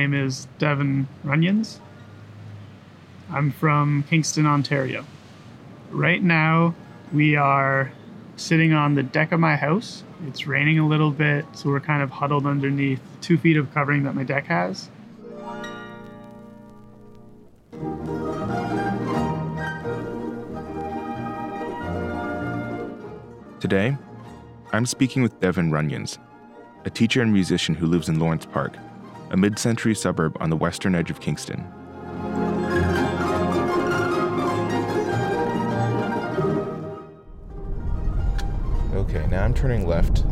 name is Devin Runyans. I'm from Kingston, Ontario. Right now, we are sitting on the deck of my house. It's raining a little bit, so we're kind of huddled underneath 2 feet of covering that my deck has. Today, I'm speaking with Devin Runyans, a teacher and musician who lives in Lawrence Park, a mid-century suburb on the western edge of Kingston. Okay, now I'm turning left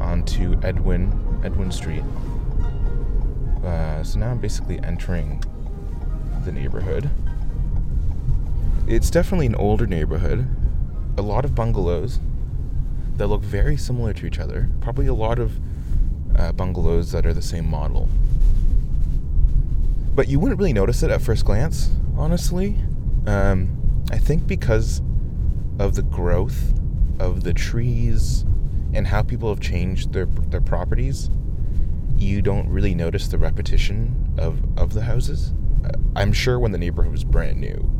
onto Edwin Street. So now I'm basically entering the neighborhood. It's definitely an older neighborhood. A lot of bungalows that look very similar to each other. Probably a lot of bungalows that are the same model. But you wouldn't really notice it at first glance, honestly. I think because of the growth of the trees and how people have changed their properties, you don't really notice the repetition of the houses. I'm sure when the neighborhood was brand new,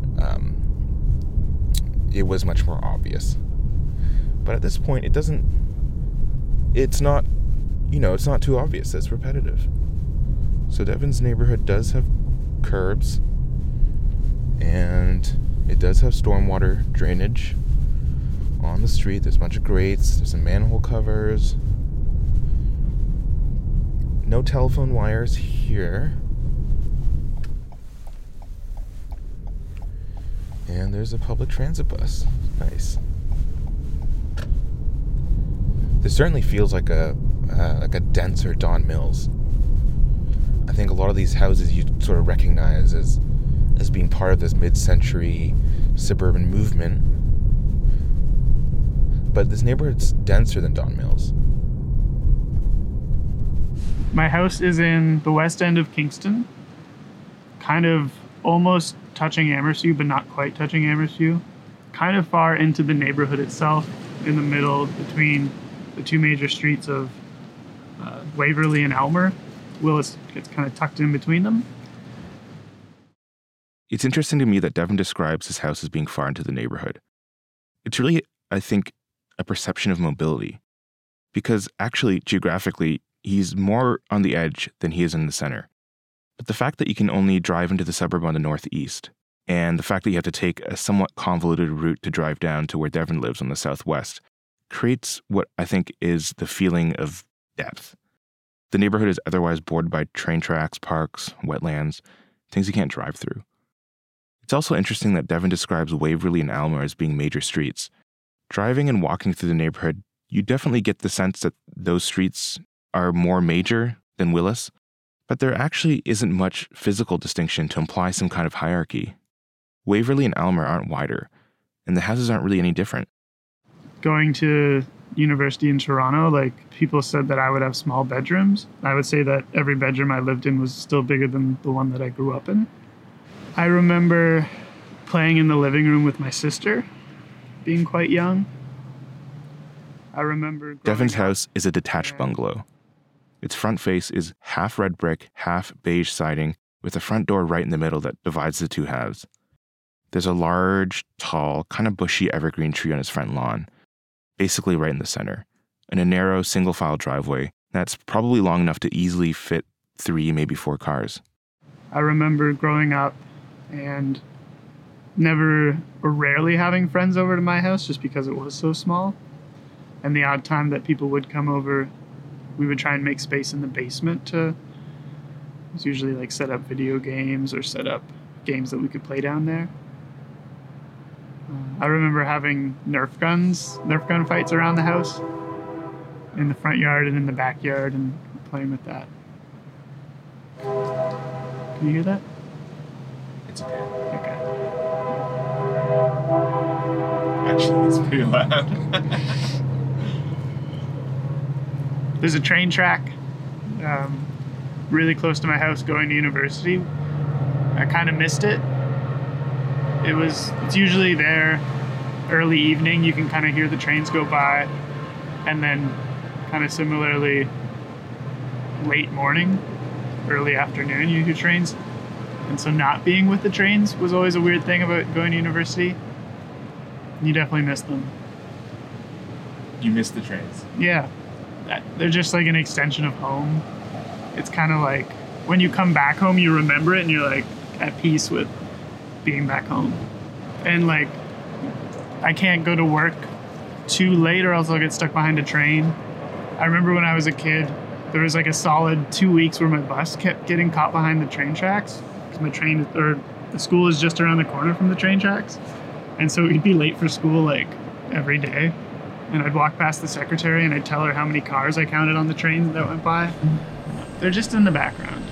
it was much more obvious. But at this point, it's not too obvious. It's repetitive. So Devon's neighborhood does have curbs, and it does have stormwater drainage on the street. There's a bunch of grates, there's some manhole covers. No telephone wires here. And there's a public transit bus. Nice. This certainly feels like a denser Don Mills. I think a lot of these houses you sort of recognize as being part of this mid-century suburban movement. But this neighborhood's denser than Don Mills. My house is in the west end of Kingston, kind of almost touching Amherstview, but not quite touching Amherstview. Kind of far into the neighborhood itself, in the middle between the two major streets of Waverly and Elmer. Willis gets kind of tucked in between them. It's interesting to me that Devin describes his house as being far into the neighborhood. It's really, I think, a perception of mobility, because actually geographically he's more on the edge than he is in the center. But the fact that you can only drive into the suburb on the northeast, and the fact that you have to take a somewhat convoluted route to drive down to where Devin lives on the southwest, creates what I think is the feeling of depth. The neighborhood is otherwise bordered by train tracks, parks, wetlands, things you can't drive through. It's also interesting that Devin describes Waverly and Elmer as being major streets. Driving and walking through the neighborhood, you definitely get the sense that those streets are more major than Willis, but there actually isn't much physical distinction to imply some kind of hierarchy. Waverly and Elmer aren't wider, and the houses aren't really any different. Going to university in Toronto, people said that I would have small bedrooms. I would say that every bedroom I lived in was still bigger than the one that I grew up in. I remember playing in the living room with my sister, being quite young. I remember... Devin's house is a detached bungalow. Its front face is half red brick, half beige siding, with a front door right in the middle that divides the two halves. There's a large, tall, kind of bushy evergreen tree on his front lawn, basically right in the center, and a narrow, single-file driveway that's probably long enough to easily fit 3, maybe 4 cars. I remember growing up and never or rarely having friends over to my house just because it was so small. And the odd time that people would come over, we would try and make space in the basement to usually set up video games or set up games that we could play down there. I remember having Nerf gun fights around the house in the front yard and in the backyard and playing with that. Can you hear that? It's okay. Actually, it's pretty loud. There's a train track really close to my house going to university. I kind of missed it. It's usually there early evening. You can kind of hear the trains go by. And then kind of similarly late morning, early afternoon, you do trains. And so not being with the trains was always a weird thing about going to university. You definitely miss them. You miss the trains? Yeah. They're just like an extension of home. It's kind of like when you come back home, you remember it and you're like at peace with being back home. And like, I can't go to work too late or else I'll get stuck behind a train. I remember when I was a kid, there was like a solid 2 weeks where my bus kept getting caught behind the train tracks because my train, or the school is just around the corner from the train tracks. And so we'd be late for school like every day. And I'd walk past the secretary and I'd tell her how many cars I counted on the train that went by. They're just in the background.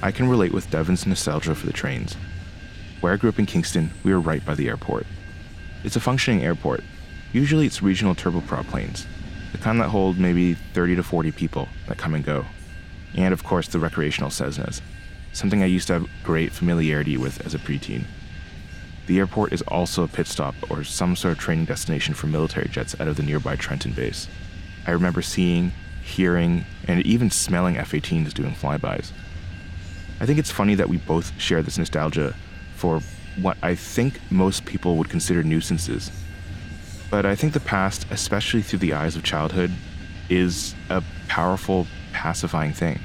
I can relate with Devin's nostalgia for the trains. Where I grew up in Kingston, we were right by the airport. It's a functioning airport. Usually it's regional turboprop planes, the kind that hold maybe 30 to 40 people that come and go. And of course the recreational Cessnas, something I used to have great familiarity with as a preteen. The airport is also a pit stop or some sort of training destination for military jets out of the nearby Trenton base. I remember seeing, hearing, and even smelling F-18s doing flybys. I think it's funny that we both share this nostalgia for what I think most people would consider nuisances. But I think the past, especially through the eyes of childhood, is a powerful, pacifying thing.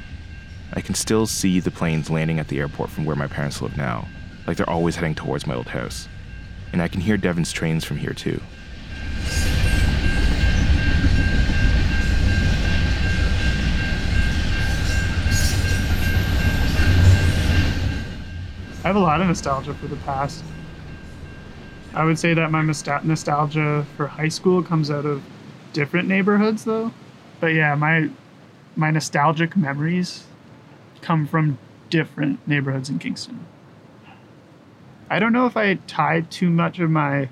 I can still see the planes landing at the airport from where my parents live now, like they're always heading towards my old house. And I can hear Devin's trains from here too. I have a lot of nostalgia for the past. I would say that my nostalgia for high school comes out of different neighborhoods though. But yeah, my nostalgic memories come from different neighborhoods in Kingston. I don't know if I tied too much of my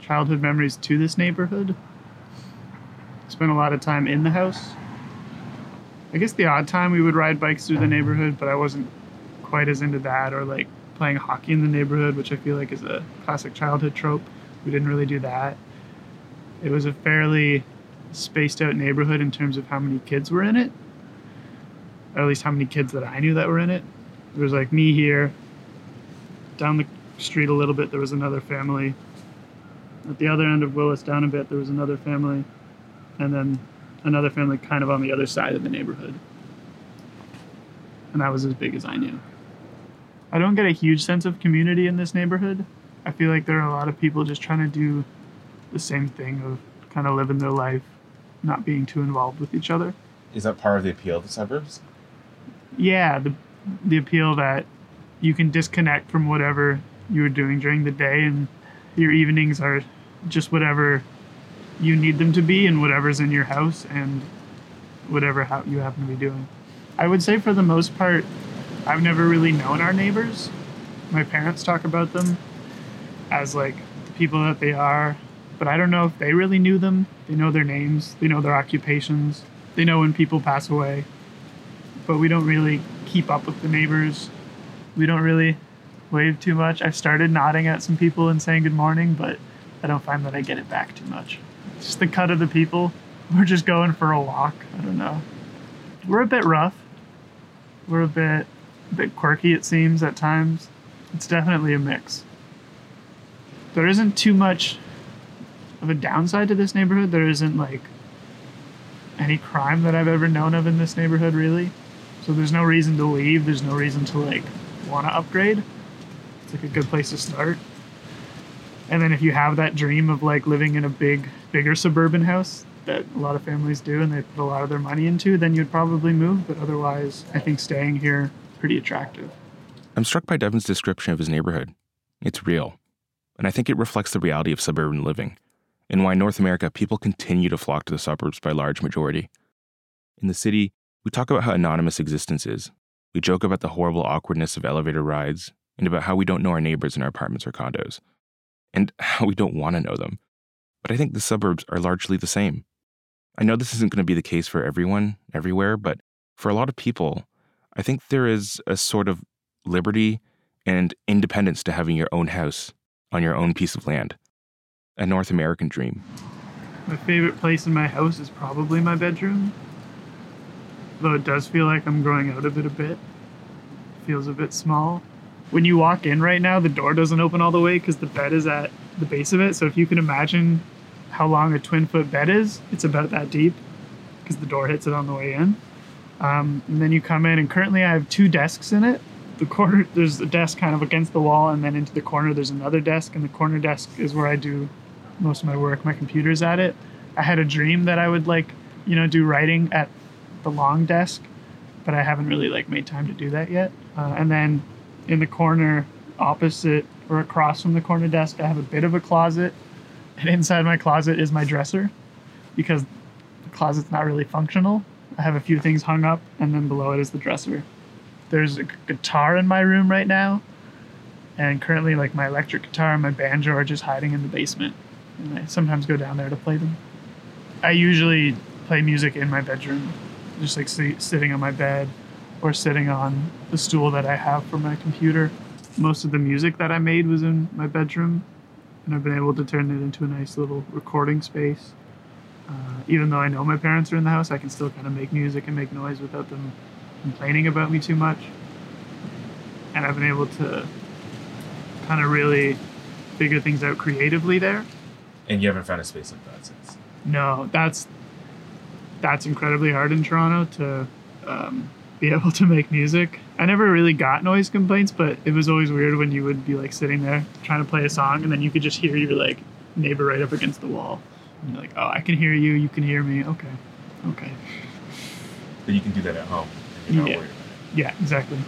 childhood memories to this neighborhood. I spent a lot of time in the house. I guess the odd time we would ride bikes through the neighborhood, but I wasn't quite as into that, or like playing hockey in the neighborhood, which I feel like is a classic childhood trope. We didn't really do that. It was a fairly spaced out neighborhood in terms of how many kids were in it, or at least how many kids that I knew that were in it. There was like me here, down the street a little bit there was another family, at the other end of Willis down a bit there was another family, and then another family kind of on the other side of the neighborhood. And that was as big as I knew. I don't get a huge sense of community in this neighborhood. I feel like there are a lot of people just trying to do the same thing of kind of living their life, not being too involved with each other. Is that part of the appeal of the suburbs? Yeah, the appeal that you can disconnect from whatever you were doing during the day, and your evenings are just whatever you need them to be and whatever's in your house and whatever you happen to be doing. I would say for the most part, I've never really known our neighbors. My parents talk about them as like the people that they are, but I don't know if they really knew them. They know their names, they know their occupations, they know when people pass away, but we don't really keep up with the neighbors. We don't really wave too much. I've started nodding at some people and saying good morning, but I don't find that I get it back too much. It's just the cut of the people. We're just going for a walk, I don't know. We're a bit rough. We're a bit quirky, it seems, at times. It's definitely a mix. There isn't too much of a downside to this neighborhood. There isn't, like, any crime that I've ever known of in this neighborhood, really. So there's no reason to leave. There's no reason to, like, want to upgrade. It's, like, a good place to start. And then if you have that dream of, like, living in a bigger suburban house, that a lot of families do and they put a lot of their money into, then you'd probably move. But otherwise, I think staying here is pretty attractive. I'm struck by Devin's description of his neighborhood. It's real. And I think it reflects the reality of suburban living and why in North America, people continue to flock to the suburbs by large majority. In the city, we talk about how anonymous existence is. We joke about the horrible awkwardness of elevator rides and about how we don't know our neighbors in our apartments or condos and how we don't want to know them. But I think the suburbs are largely the same. I know this isn't going to be the case for everyone, everywhere, but for a lot of people, I think there is a sort of liberty and independence to having your own house on your own piece of land. A North American dream. My favorite place in my house is probably my bedroom. Though it does feel like I'm growing out of it a bit. It feels a bit small. When you walk in right now, the door doesn't open all the way because the bed is at the base of it. So if you can imagine how long a twin-foot bed is, it's about that deep because the door hits it on the way in. And then you come in, and currently I have two desks in it. The corner, there's a desk kind of against the wall, and then into the corner there's another desk, and the corner desk is where I do most of my work. My computer's at it. I had a dream that I would do writing at the long desk, but I haven't really made time to do that yet. And then in the corner opposite or across from the corner desk, I have a bit of a closet, and inside my closet is my dresser because the closet's not really functional. I have a few things hung up, and then below it is the dresser. There's a guitar in my room right now, and currently my electric guitar and my banjo are just hiding in the basement, and I sometimes go down there to play them. I usually play music in my bedroom, just sitting on my bed or sitting on the stool that I have for my computer. Most of the music that I made was in my bedroom, and I've been able to turn it into a nice little recording space. Even though I know my parents are in the house, I can still kind of make music and make noise without them complaining about me too much. And I've been able to kind of really figure things out creatively there. And you haven't found a space like that since? No, that's incredibly hard in Toronto to be able to make music. I never really got noise complaints, but it was always weird when you would be sitting there trying to play a song, and then you could just hear your neighbor right up against the wall. And you're oh, I can hear you, you can hear me, okay. But you can do that at home. And you're not worried about it. Yeah, exactly.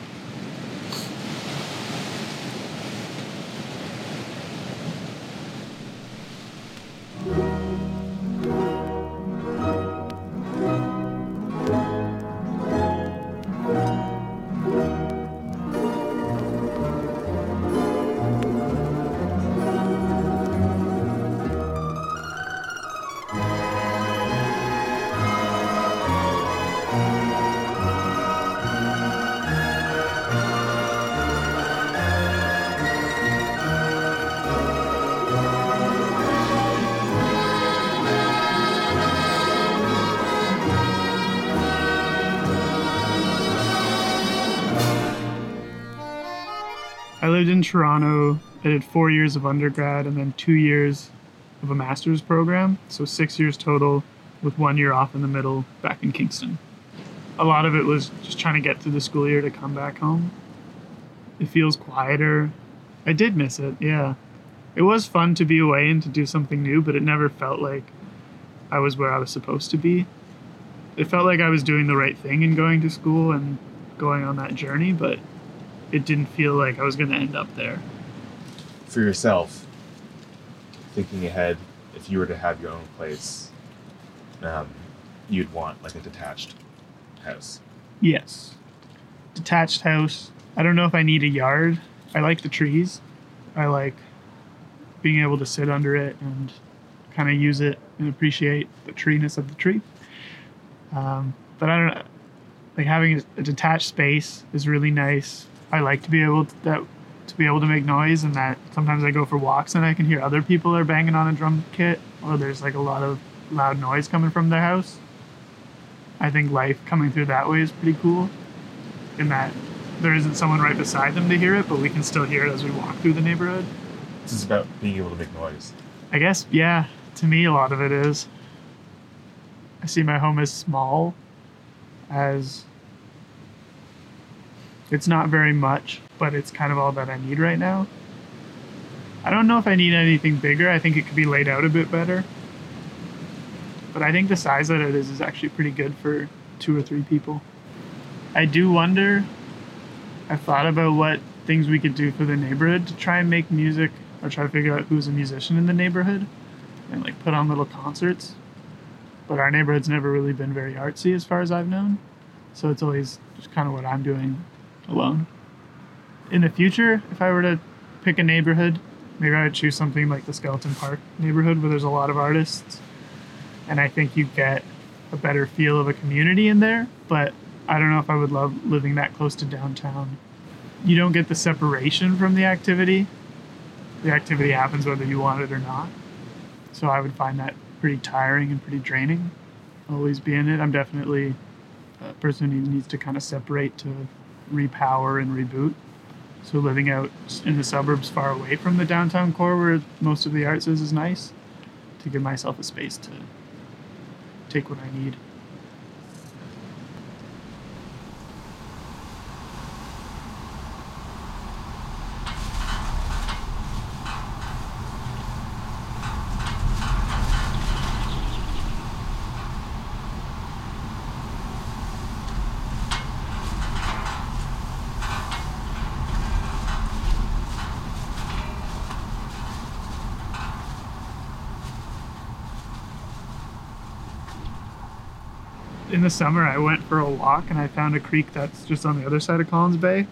I lived in Toronto. I did 4 years of undergrad and then 2 years of a master's program, so 6 years total with 1 year off in the middle back in Kingston. A lot of it was just trying to get through the school year to come back home. It feels quieter. I did miss it, yeah. It was fun to be away and to do something new, but it never felt like I was where I was supposed to be. It felt like I was doing the right thing in going to school and going on that journey, but it didn't feel like I was going to end up there. For yourself, thinking ahead, if you were to have your own place, you'd want a detached house. Yes. Detached house. I don't know if I need a yard. I like the trees. I like being able to sit under it and kind of use it and appreciate the treeness of the tree. But I don't know. Having a detached space is really nice. I like to be able to make noise, and that sometimes I go for walks and I can hear other people are banging on a drum kit, or there's a lot of loud noise coming from their house. I think life coming through that way is pretty cool, in that there isn't someone right beside them to hear it, but we can still hear it as we walk through the neighborhood. This is about being able to make noise. I guess, yeah. To me, a lot of it is. I see my home as small, as it's not very much, but it's kind of all that I need right now. I don't know if I need anything bigger. I think it could be laid out a bit better. But I think the size that it is actually pretty good for 2 or 3 people. I do wonder, I've thought about what things we could do for the neighborhood to try and make music, or try to figure out who's a musician in the neighborhood and put on little concerts. But our neighborhood's never really been very artsy as far as I've known. So it's always just kind of what I'm doing alone. In the future, if I were to pick a neighborhood, maybe I would choose something like the Skeleton Park neighborhood, where there's a lot of artists. And I think you get a better feel of a community in there, but I don't know if I would love living that close to downtown. You don't get the separation from the activity. The activity happens whether you want it or not. So I would find that pretty tiring and pretty draining, always be in it. I'm definitely a person who needs to kind of separate to repower and reboot. So living out in the suburbs far away from the downtown core where most of the arts is nice, to give myself a space to take what I need. In the summer, I went for a walk and I found a creek that's just on the other side of Collins Bay,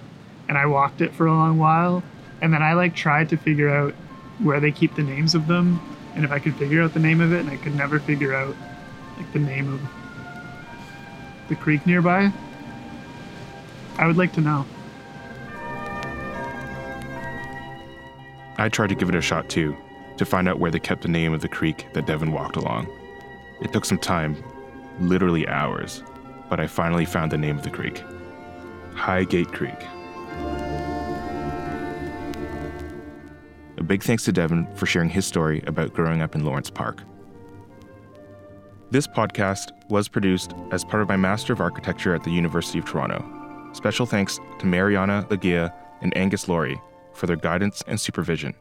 and I walked it for a long while, and then I tried to figure out where they keep the names of them and if I could figure out the name of it, and I could never figure out the name of the creek nearby. I would like to know. I tried to give it a shot too, to find out where they kept the name of the creek that Devin walked along. It took some time, literally hours, but I finally found the name of the creek. Highgate Creek. A big thanks to Devin for sharing his story about growing up in Lawrence Park. This podcast was produced as part of my Master of Architecture at the University of Toronto. Special thanks to Mariana Lagia and Angus Laurie for their guidance and supervision.